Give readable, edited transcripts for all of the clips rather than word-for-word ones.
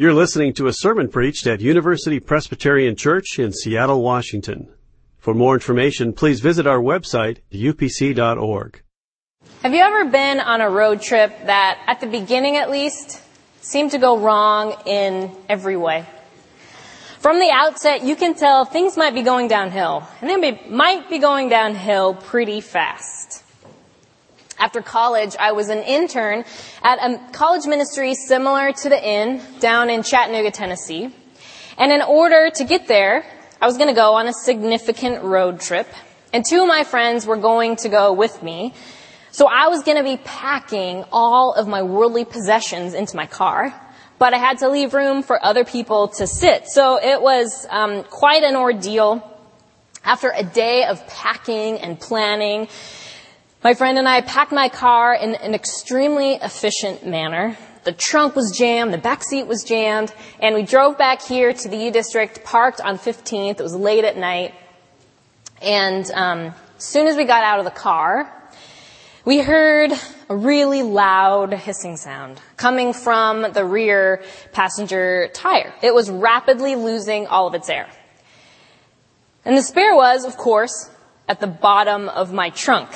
You're listening to a sermon preached at University Presbyterian Church in Seattle, Washington. For more information, please visit our website, upc.org. Have you ever been on a road trip that, at the beginning at least, seemed to go wrong in every way? From the outset, you can tell things might be going downhill, and they might be going downhill pretty fast. After college, I was an intern at a college ministry similar to the Inn down in Chattanooga, Tennessee. And in order to get there, I was going to go on a significant road trip, and two of my friends were going to go with me. So I was going to be packing all of my worldly possessions into my car, but I had to leave room for other people to sit. So it was quite an ordeal. After a day of packing and planning, my friend and I packed my car in an extremely efficient manner. The trunk was jammed, the back seat was jammed, and we drove back here to the U District, parked on 15th. It was late at night. And as soon as we got out of the car, we heard a really loud hissing sound coming from the rear passenger tire. It was rapidly losing all of its air. And the spare was, of course, at the bottom of my trunk.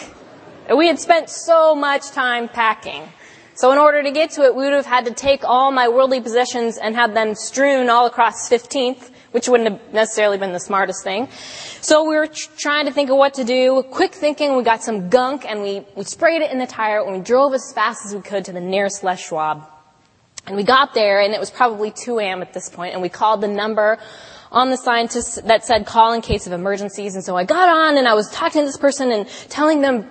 We had spent so much time packing. So in order to get to it, we would have had to take all my worldly possessions and have them strewn all across 15th, which wouldn't have necessarily been the smartest thing. So we were trying to think of what to do. Quick thinking, we got some gunk, and we sprayed it in the tire, and we drove as fast as we could to the nearest Les Schwab. And we got there, and it was probably 2 a.m. at this point, and we called the number on the sign that said, call in case of emergencies. And so I got on, and I was talking to this person and telling them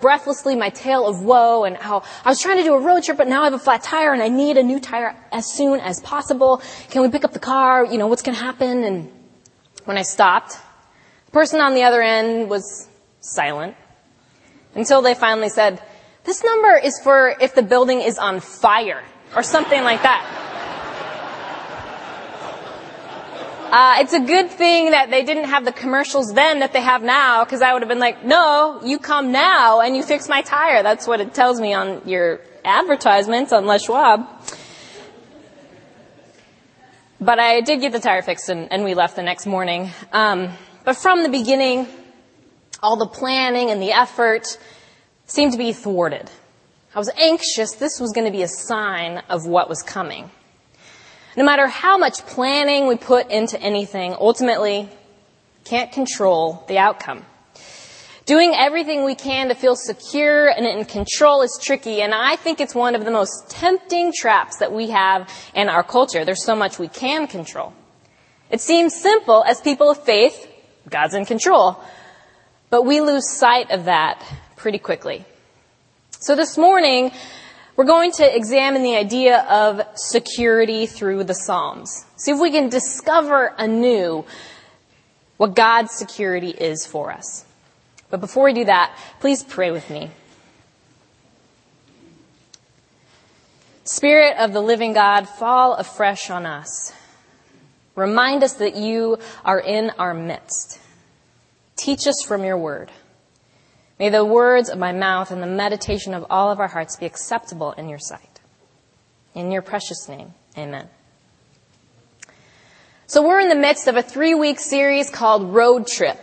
breathlessly my tale of woe and how I was trying to do a road trip, but now I have a flat tire and I need a new tire as soon as possible. Can we pick up the car? You know, what's going to happen? And when I stopped, the person on the other end was silent until they finally said, this number is for if the building is on fire or something like that. It's a good thing that they didn't have the commercials then that they have now, because I would have been like, no, you come now and you fix my tire. That's what it tells me on your advertisements on Les Schwab. But I did get the tire fixed, and we left the next morning. But from the beginning, all the planning and the effort seemed to be thwarted. I was anxious this was going to be a sign of what was coming. No matter how much planning we put into anything, ultimately, can't control the outcome. Doing everything we can to feel secure and in control is tricky, and I think it's one of the most tempting traps that we have in our culture. There's so much we can control. It seems simple as people of faith, God's in control, but we lose sight of that pretty quickly. So this morning, we're going to examine the idea of security through the Psalms. See if we can discover anew what God's security is for us. But before we do that, please pray with me. Spirit of the living God, fall afresh on us. Remind us that you are in our midst. Teach us from your word. May the words of my mouth and the meditation of all of our hearts be acceptable in your sight. In your precious name, amen. So we're in the midst of a 3-week series called Road Trip.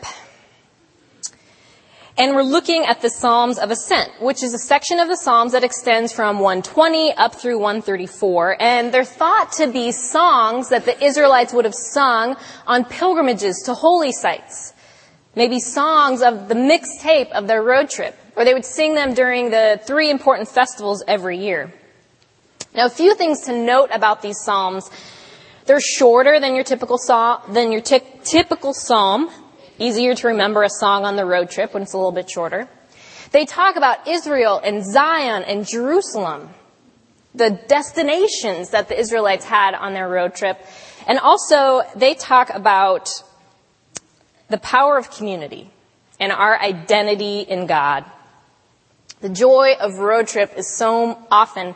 And we're looking at the Psalms of Ascent, which is a section of the Psalms that extends from 120 up through 134. And they're thought to be songs that the Israelites would have sung on pilgrimages to holy sites. Maybe songs of the mixtape of their road trip, or they would sing them during the 3 important festivals every year. Now, a few things to note about these psalms. They're shorter than your typical typical psalm. Easier to remember a song on the road trip when it's a little bit shorter. They talk about Israel and Zion and Jerusalem, the destinations that the Israelites had on their road trip. And also, they talk about the power of community and our identity in God. The joy of road trip is so often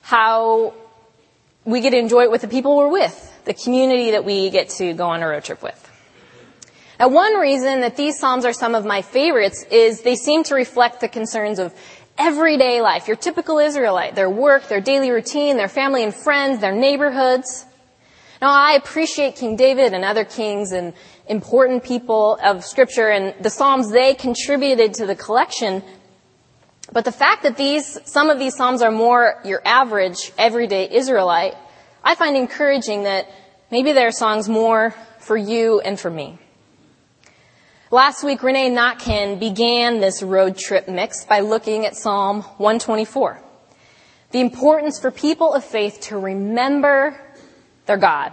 how we get to enjoy it with the people we're with, the community that we get to go on a road trip with. Now, one reason that these psalms are some of my favorites is they seem to reflect the concerns of everyday life, your typical Israelite, their work, their daily routine, their family and friends, their neighborhoods. Now, I appreciate King David and other kings and important people of Scripture and the Psalms they contributed to the collection. But the fact that some of these Psalms are more your average, everyday Israelite, I find encouraging that maybe there are songs more for you and for me. Last week, Renee Notkin began this road trip mix by looking at Psalm 124. The importance for people of faith to remember their God,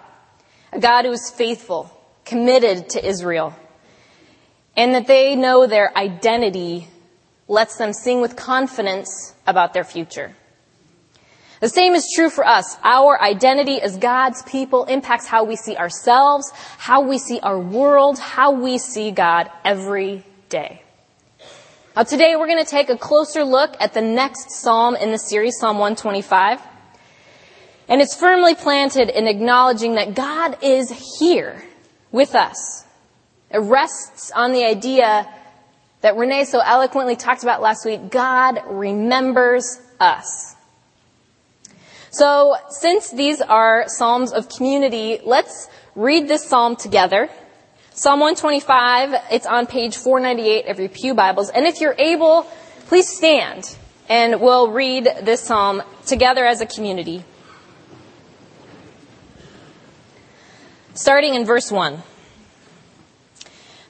a God who is faithful, committed to Israel, and that they know their identity lets them sing with confidence about their future. The same is true for us. Our identity as God's people impacts how we see ourselves, how we see our world, how we see God every day. Now today we're going to take a closer look at the next psalm in the series, Psalm 125. And it's firmly planted in acknowledging that God is here with us. It rests on the idea that Renee so eloquently talked about last week. God remembers us. So since these are psalms of community, let's read this psalm together. Psalm 125, it's on page 498 of your Pew Bibles. And if you're able, please stand and we'll read this psalm together as a community. Starting in verse 1.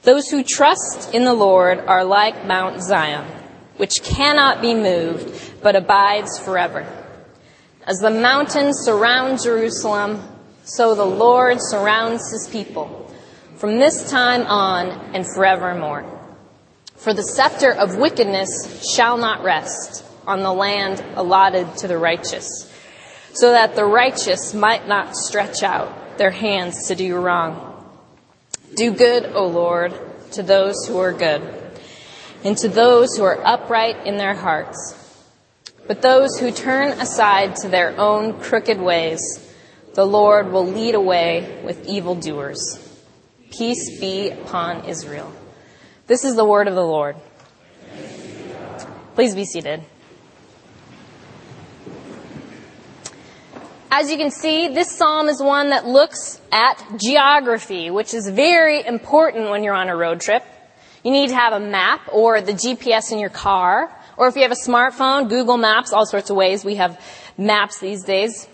Those who trust in the Lord are like Mount Zion, which cannot be moved, but abides forever. As the mountains surround Jerusalem, so the Lord surrounds his people, from this time on and forevermore. For the scepter of wickedness shall not rest on the land allotted to the righteous, so that the righteous might not stretch out their hands to do wrong. Do good, O Lord, to those who are good, and to those who are upright in their hearts. But those who turn aside to their own crooked ways, the Lord will lead away with evildoers. Peace be upon Israel. This is the word of the Lord. Please be seated. As you can see, this psalm is one that looks at geography, which is very important when you're on a road trip. You need to have a map or the GPS in your car, or if you have a smartphone, Google Maps, all sorts of ways we have maps these days.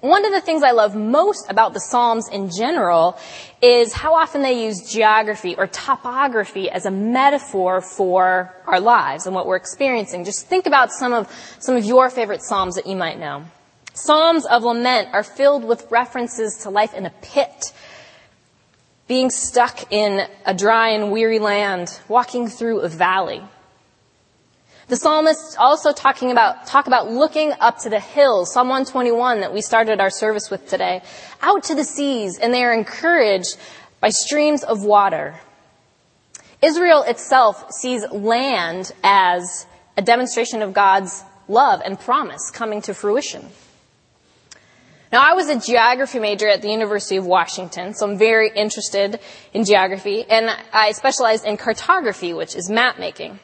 One of the things I love most about the Psalms in general is how often they use geography or topography as a metaphor for our lives and what we're experiencing. Just think about some of your favorite Psalms that you might know. Psalms of lament are filled with references to life in a pit, being stuck in a dry and weary land, walking through a valley. The psalmists also talk about looking up to the hills, Psalm 121 that we started our service with today, out to the seas, and they are encouraged by streams of water. Israel itself sees land as a demonstration of God's love and promise coming to fruition. Now, I was a geography major at the University of Washington, so I'm very interested in geography, and I specialized in cartography, which is map making.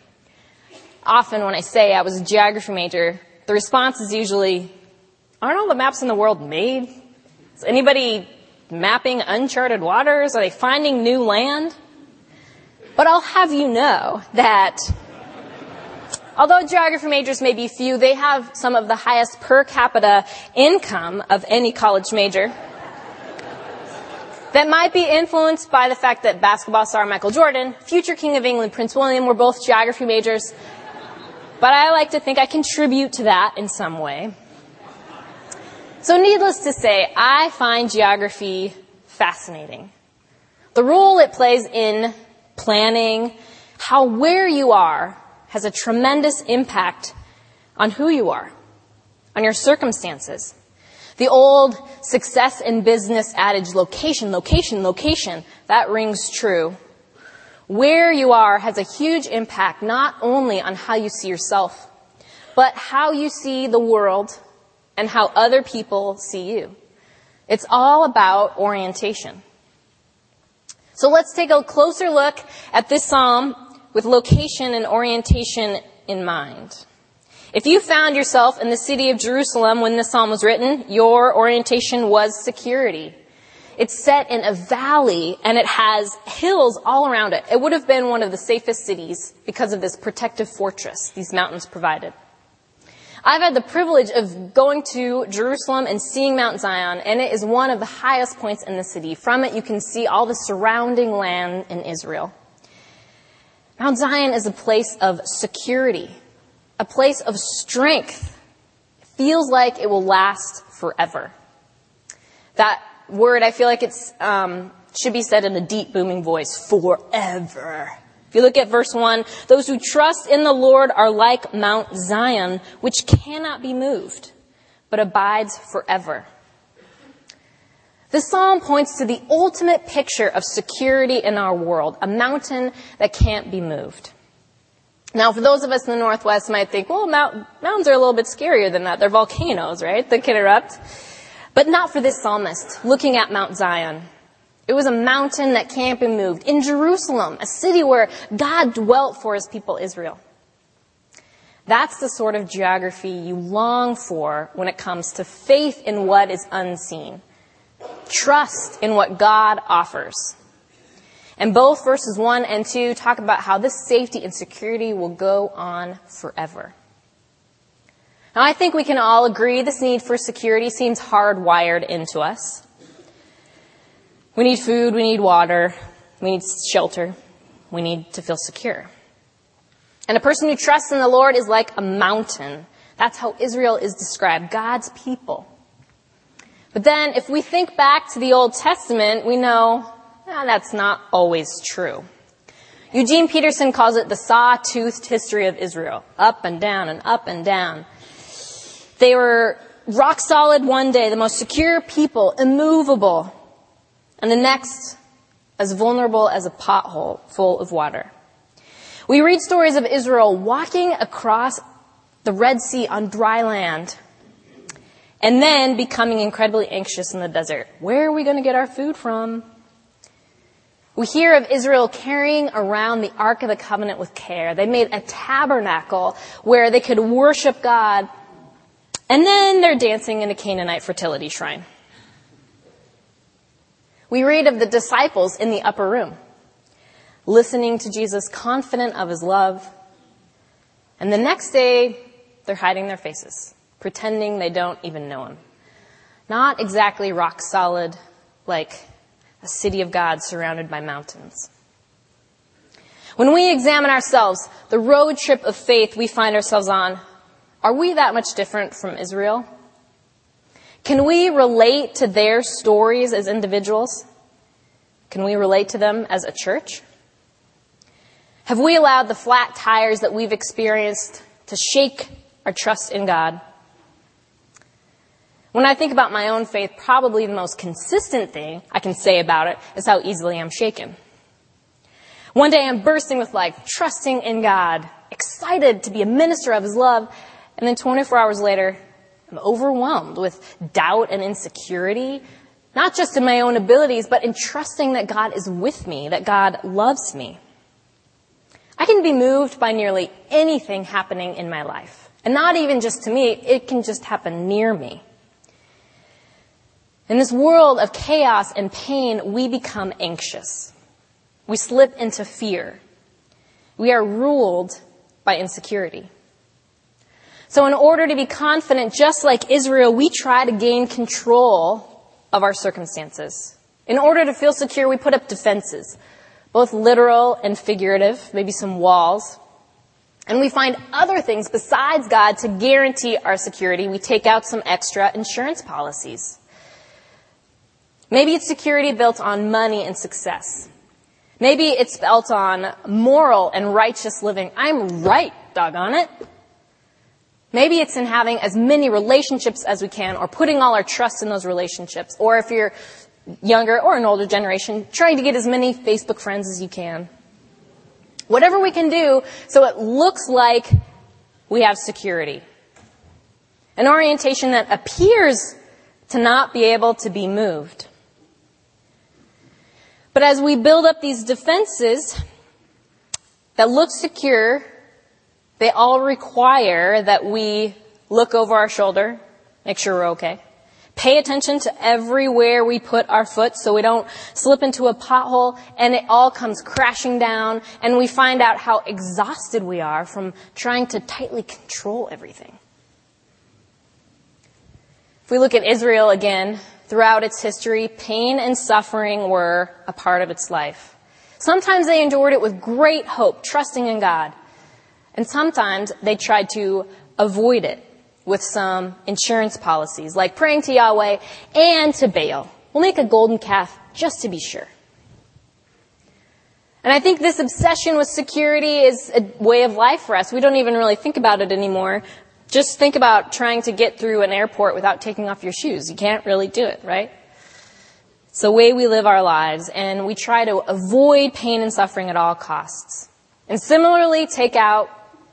Often when I say I was a geography major, the response is usually, aren't all the maps in the world made? Is anybody mapping uncharted waters? Are they finding new land? But I'll have you know that although geography majors may be few, they have some of the highest per capita income of any college major. That might be influenced by the fact that basketball star Michael Jordan, future King of England Prince William, were both geography majors. But I like to think I contribute to that in some way. So needless to say, I find geography fascinating. The role it plays in planning, where you are, has a tremendous impact on who you are, on your circumstances. The old success in business adage, location, location, location, that rings true. Where you are has a huge impact not only on how you see yourself, but how you see the world and how other people see you. It's all about orientation. So let's take a closer look at this psalm with location and orientation in mind. If you found yourself in the city of Jerusalem when this psalm was written, your orientation was security. It's set in a valley, and it has hills all around it. It would have been one of the safest cities because of this protective fortress these mountains provided. I've had the privilege of going to Jerusalem and seeing Mount Zion, and it is one of the highest points in the city. From it, you can see all the surrounding land in Israel. Mount Zion is a place of security, a place of strength. It feels like it will last forever. That word, I feel like it's should be said in a deep, booming voice, forever. If you look at verse 1, those who trust in the Lord are like Mount Zion, which cannot be moved, but abides forever. This psalm points to the ultimate picture of security in our world, a mountain that can't be moved. Now, for those of us in the Northwest might think, well, mountains are a little bit scarier than that. They're volcanoes, right? They can erupt. But not for this psalmist, looking at Mount Zion. It was a mountain that can't be moved. In Jerusalem, a city where God dwelt for his people Israel. That's the sort of geography you long for when it comes to faith in what is unseen. Trust in what God offers. And both verses 1 and 2 talk about how this safety and security will go on forever. Now, I think we can all agree this need for security seems hardwired into us. We need food, we need water, we need shelter, we need to feel secure. And a person who trusts in the Lord is like a mountain. That's how Israel is described, God's people. But then if we think back to the Old Testament, we know that's not always true. Eugene Peterson calls it the saw-toothed history of Israel, up and down and up and down. They were rock solid one day, the most secure people, immovable, and the next, as vulnerable as a pothole full of water. We read stories of Israel walking across the Red Sea on dry land and then becoming incredibly anxious in the desert. Where are we going to get our food from? We hear of Israel carrying around the Ark of the Covenant with care. They made a tabernacle where they could worship God, and then they're dancing in a Canaanite fertility shrine. We read of the disciples in the upper room, listening to Jesus, confident of his love. And the next day, they're hiding their faces, pretending they don't even know him. Not exactly rock solid, like a city of God surrounded by mountains. When we examine ourselves, the road trip of faith we find ourselves on, are we that much different from Israel? Can we relate to their stories as individuals? Can we relate to them as a church? Have we allowed the flat tires that we've experienced to shake our trust in God? When I think about my own faith, probably the most consistent thing I can say about it is how easily I'm shaken. One day I'm bursting with life, trusting in God, excited to be a minister of his love, and then 24 hours later, I'm overwhelmed with doubt and insecurity, not just in my own abilities, but in trusting that God is with me, that God loves me. I can be moved by nearly anything happening in my life. And not even just to me, it can just happen near me. In this world of chaos and pain, we become anxious. We slip into fear. We are ruled by insecurity. So in order to be confident, just like Israel, we try to gain control of our circumstances. In order to feel secure, we put up defenses, both literal and figurative, maybe some walls. And we find other things besides God to guarantee our security. We take out some extra insurance policies. Maybe it's security built on money and success. Maybe it's built on moral and righteous living. I'm right, doggone it. Maybe it's in having as many relationships as we can, or putting all our trust in those relationships. Or if you're younger or an older generation, trying to get as many Facebook friends as you can. Whatever we can do so it looks like we have security. An orientation that appears to not be able to be moved. But as we build up these defenses that look secure, They all require that we look over our shoulder, make sure we're okay. Pay attention to everywhere we put our foot so we don't slip into a pothole and it all comes crashing down and we find out how exhausted we are from trying to tightly control everything. If we look at Israel again, throughout its history, pain and suffering were a part of its life. Sometimes they endured it with great hope, trusting in God. And sometimes they tried to avoid it with some insurance policies, like praying to Yahweh and to Baal. We'll make a golden calf just to be sure. And I think this obsession with security is a way of life for us. We don't even really think about it anymore. Just think about trying to get through an airport without taking off your shoes. You can't really do it, right? It's the way we live our lives, and we try to avoid pain and suffering at all costs. And similarly, take out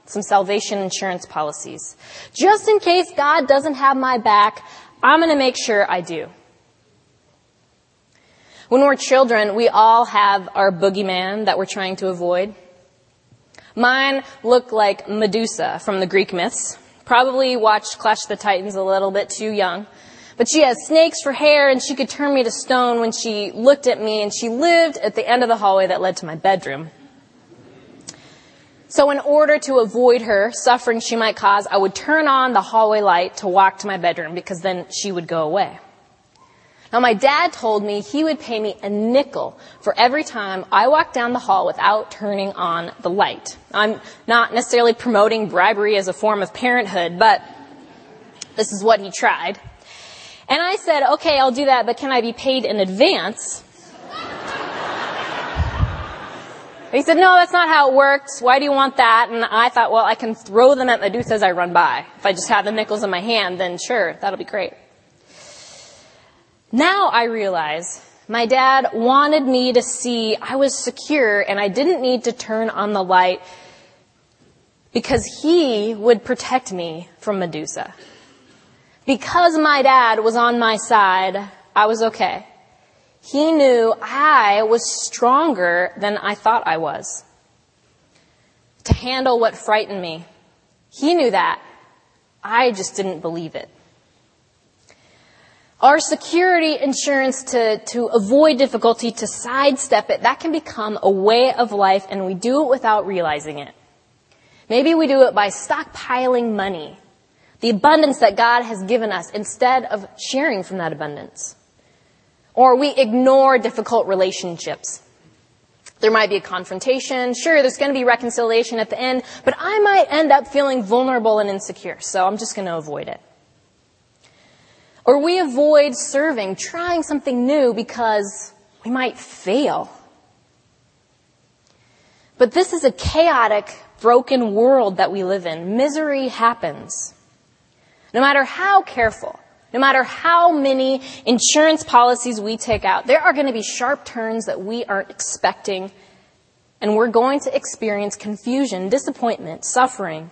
some salvation insurance policies. Just in case God doesn't have my back, I'm going to make sure I do. When we're children, we all have our boogeyman that we're trying to avoid. Mine looked like Medusa from the Greek myths. Probably watched Clash of the Titans a little bit too young. But she has snakes for hair, and she could turn me to stone when she looked at me, and she lived at the end of the hallway that led to my bedroom. So in order to avoid her suffering she might cause, I would turn on the hallway light to walk to my bedroom because then she would go away. Now my dad told me he would pay me a nickel for every time I walked down the hall without turning on the light. I'm not necessarily promoting bribery as a form of parenthood, but this is what he tried. And I said, okay, I'll do that, but can I be paid in advance? He said, no, that's not how it works. Why do you want that? And I thought, well, I can throw them at Medusa as I run by. If I just have the nickels in my hand, then sure, that'll be great. Now I realize my dad wanted me to see I was secure and I didn't need to turn on the light because he would protect me from Medusa. Because my dad was on my side, I was okay. He knew I was stronger than I thought I was to handle what frightened me. He knew that. I just didn't believe it. Our security insurance to avoid difficulty, to sidestep it, that can become a way of life, and we do it without realizing it. Maybe we do it by stockpiling money, the abundance that God has given us, instead of sharing from that abundance. Or we ignore difficult relationships. There might be a confrontation. Sure, there's going to be reconciliation at the end, but I might end up feeling vulnerable and insecure, so I'm just going to avoid it. Or we avoid serving, trying something new because we might fail. But this is a chaotic, broken world that we live in. Misery happens. No matter how careful, no matter how many insurance policies we take out, there are going to be sharp turns that we aren't expecting, and we're going to experience confusion, disappointment, suffering.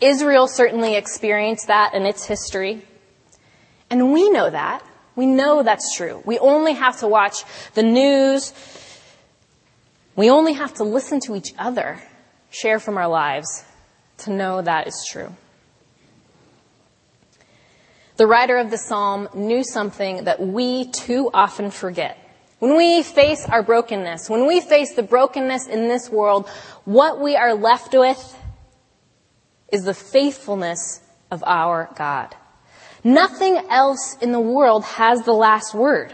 Israel certainly experienced that in its history, and we know that. We know that's true. We only have to watch the news. We only have to listen to each other, share from our lives, to know that is true. The writer of the psalm knew something that we too often forget. When we face our brokenness, when we face the brokenness in this world, what we are left with is the faithfulness of our God. Nothing else in the world has the last word.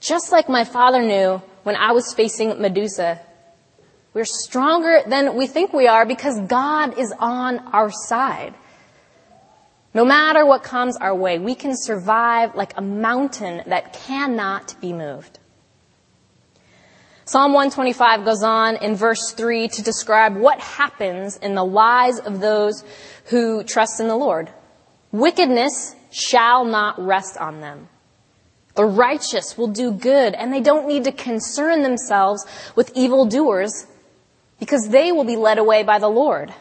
Just like my father knew when I was facing Medusa, we're stronger than we think we are because God is on our side. No matter what comes our way, we can survive like a mountain that cannot be moved. Psalm 125 goes on in verse 3 to describe what happens in the lives of those who trust in the Lord. Wickedness shall not rest on them. The righteous will do good, and they don't need to concern themselves with evildoers because they will be led away by the Lord.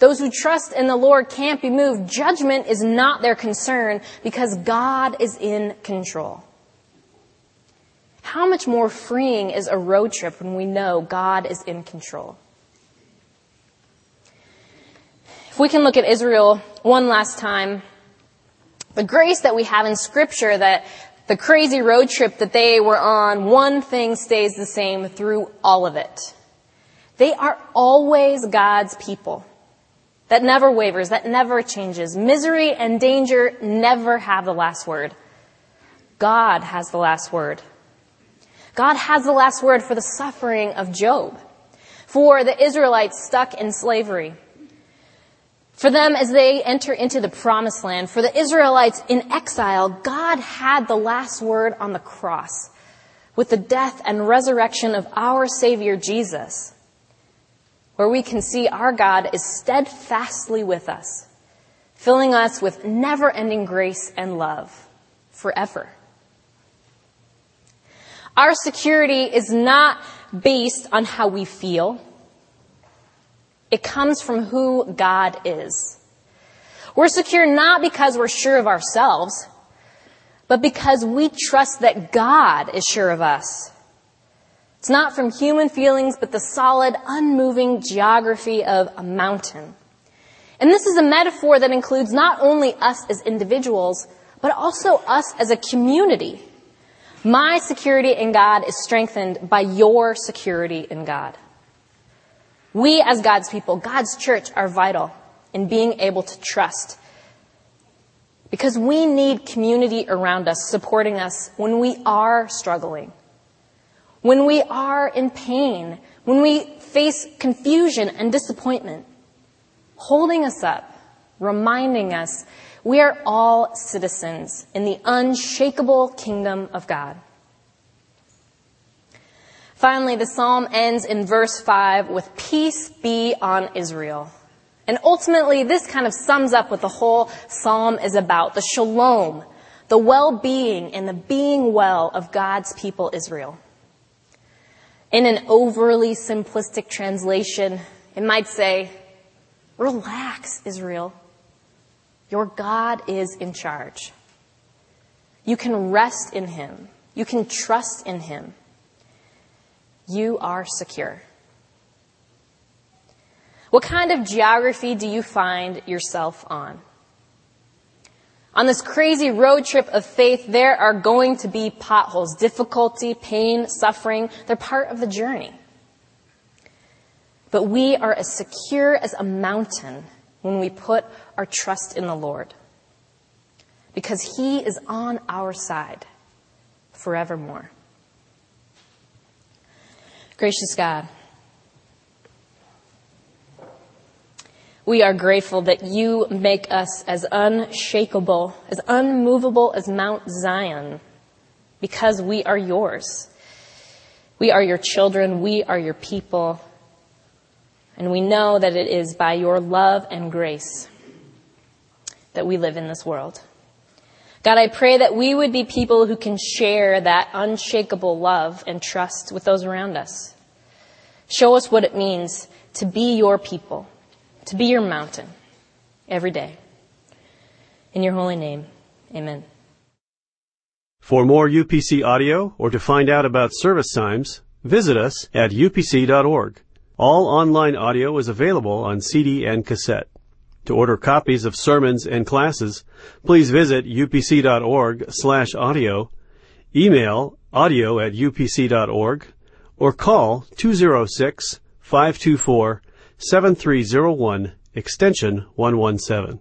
Those who trust in the Lord can't be moved. Judgment is not their concern because God is in control. How much more freeing is a road trip when we know God is in control? If we can look at Israel one last time, the grace that we have in Scripture that the crazy road trip that they were on, one thing stays the same through all of it. They are always God's people. That never wavers, that never changes. Misery and danger never have the last word. God has the last word. God has the last word for the suffering of Job, for the Israelites stuck in slavery, for them as they enter into the promised land, for the Israelites in exile. God had the last word on the cross with the death and resurrection of our Savior Jesus, where we can see our God is steadfastly with us, filling us with never-ending grace and love forever. Our security is not based on how we feel. It comes from who God is. We're secure not because we're sure of ourselves, but because we trust that God is sure of us. It's not from human feelings, but the solid, unmoving geography of a mountain. And this is a metaphor that includes not only us as individuals, but also us as a community. My security in God is strengthened by your security in God. We as God's people, God's church, are vital in being able to trust, because we need community around us, supporting us when we are struggling, when we are in pain, when we face confusion and disappointment, holding us up, reminding us we are all citizens in the unshakable kingdom of God. Finally, the psalm ends in verse 5 with "Peace be on Israel." And ultimately, this kind of sums up what the whole psalm is about, the shalom, the well-being and the being well of God's people Israel. In an overly simplistic translation, it might say, "Relax, Israel. Your God is in charge. You can rest in him. You can trust in him. You are secure." What kind of geography do you find yourself on? On this crazy road trip of faith, there are going to be potholes, difficulty, pain, suffering. They're part of the journey. But we are as secure as a mountain when we put our trust in the Lord, because he is on our side forevermore. Gracious God, we are grateful that you make us as unshakable, as unmovable as Mount Zion, because we are yours. We are your children. We are your people. And we know that it is by your love and grace that we live in this world. God, I pray that we would be people who can share that unshakable love and trust with those around us. Show us what it means to be your people, to be your mountain every day. In your holy name, amen. For more UPC audio or to find out about service times, visit us at upc.org. All online audio is available on CD and cassette. To order copies of sermons and classes, please visit upc.org/audio, email audio@upc.org, or call 206-524-7301, extension 117.